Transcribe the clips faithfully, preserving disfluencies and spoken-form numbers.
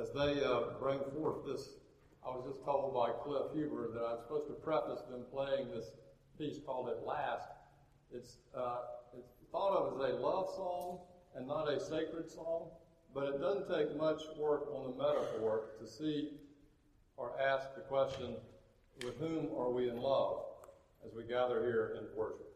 as they uh, bring forth this. I was just told by Cliff Huber that I'm supposed to preface them playing this piece called At Last. It's, uh, it's thought of as a love song and not a sacred song, but it doesn't take much work on the metaphor to see or ask the question, with whom are we in love, as we gather here in worship.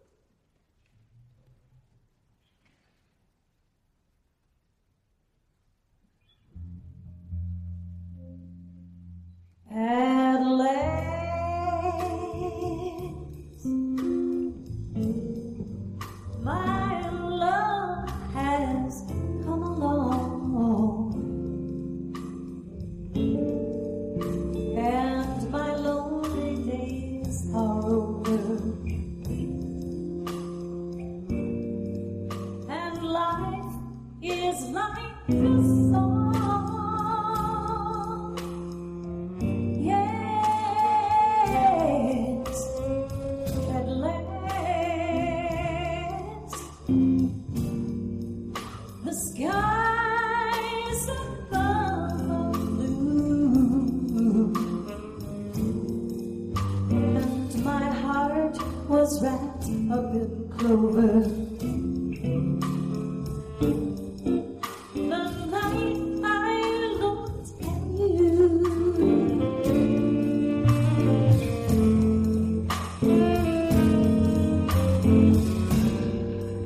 At last, my love has come along, and my lonely days are over, and life is like a song. Was wrapped up in clover. The night I looked at you,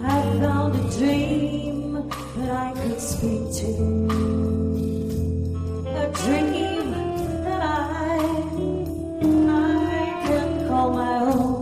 I found a dream that I could speak to, a dream that I, I can call my own.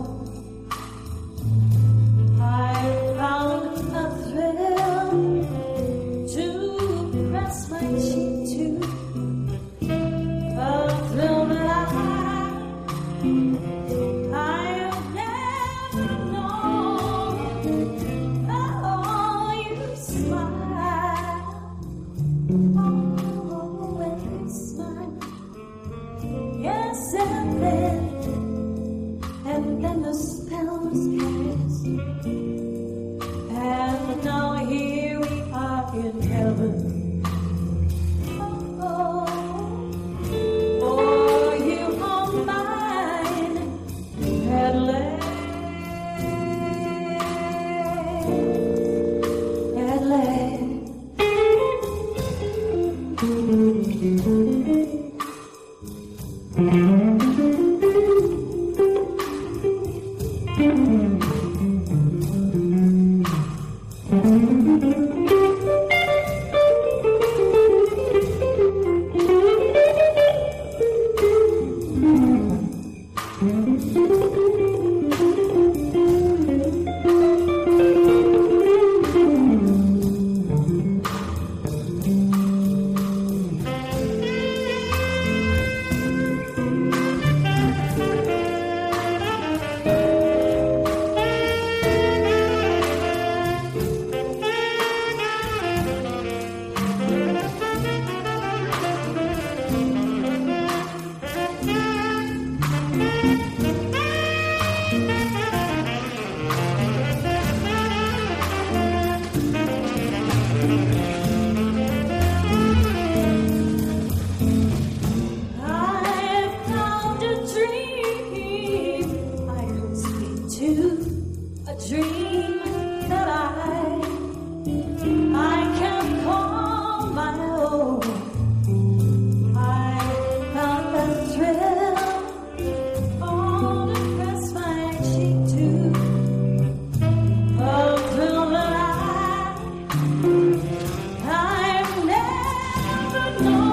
No.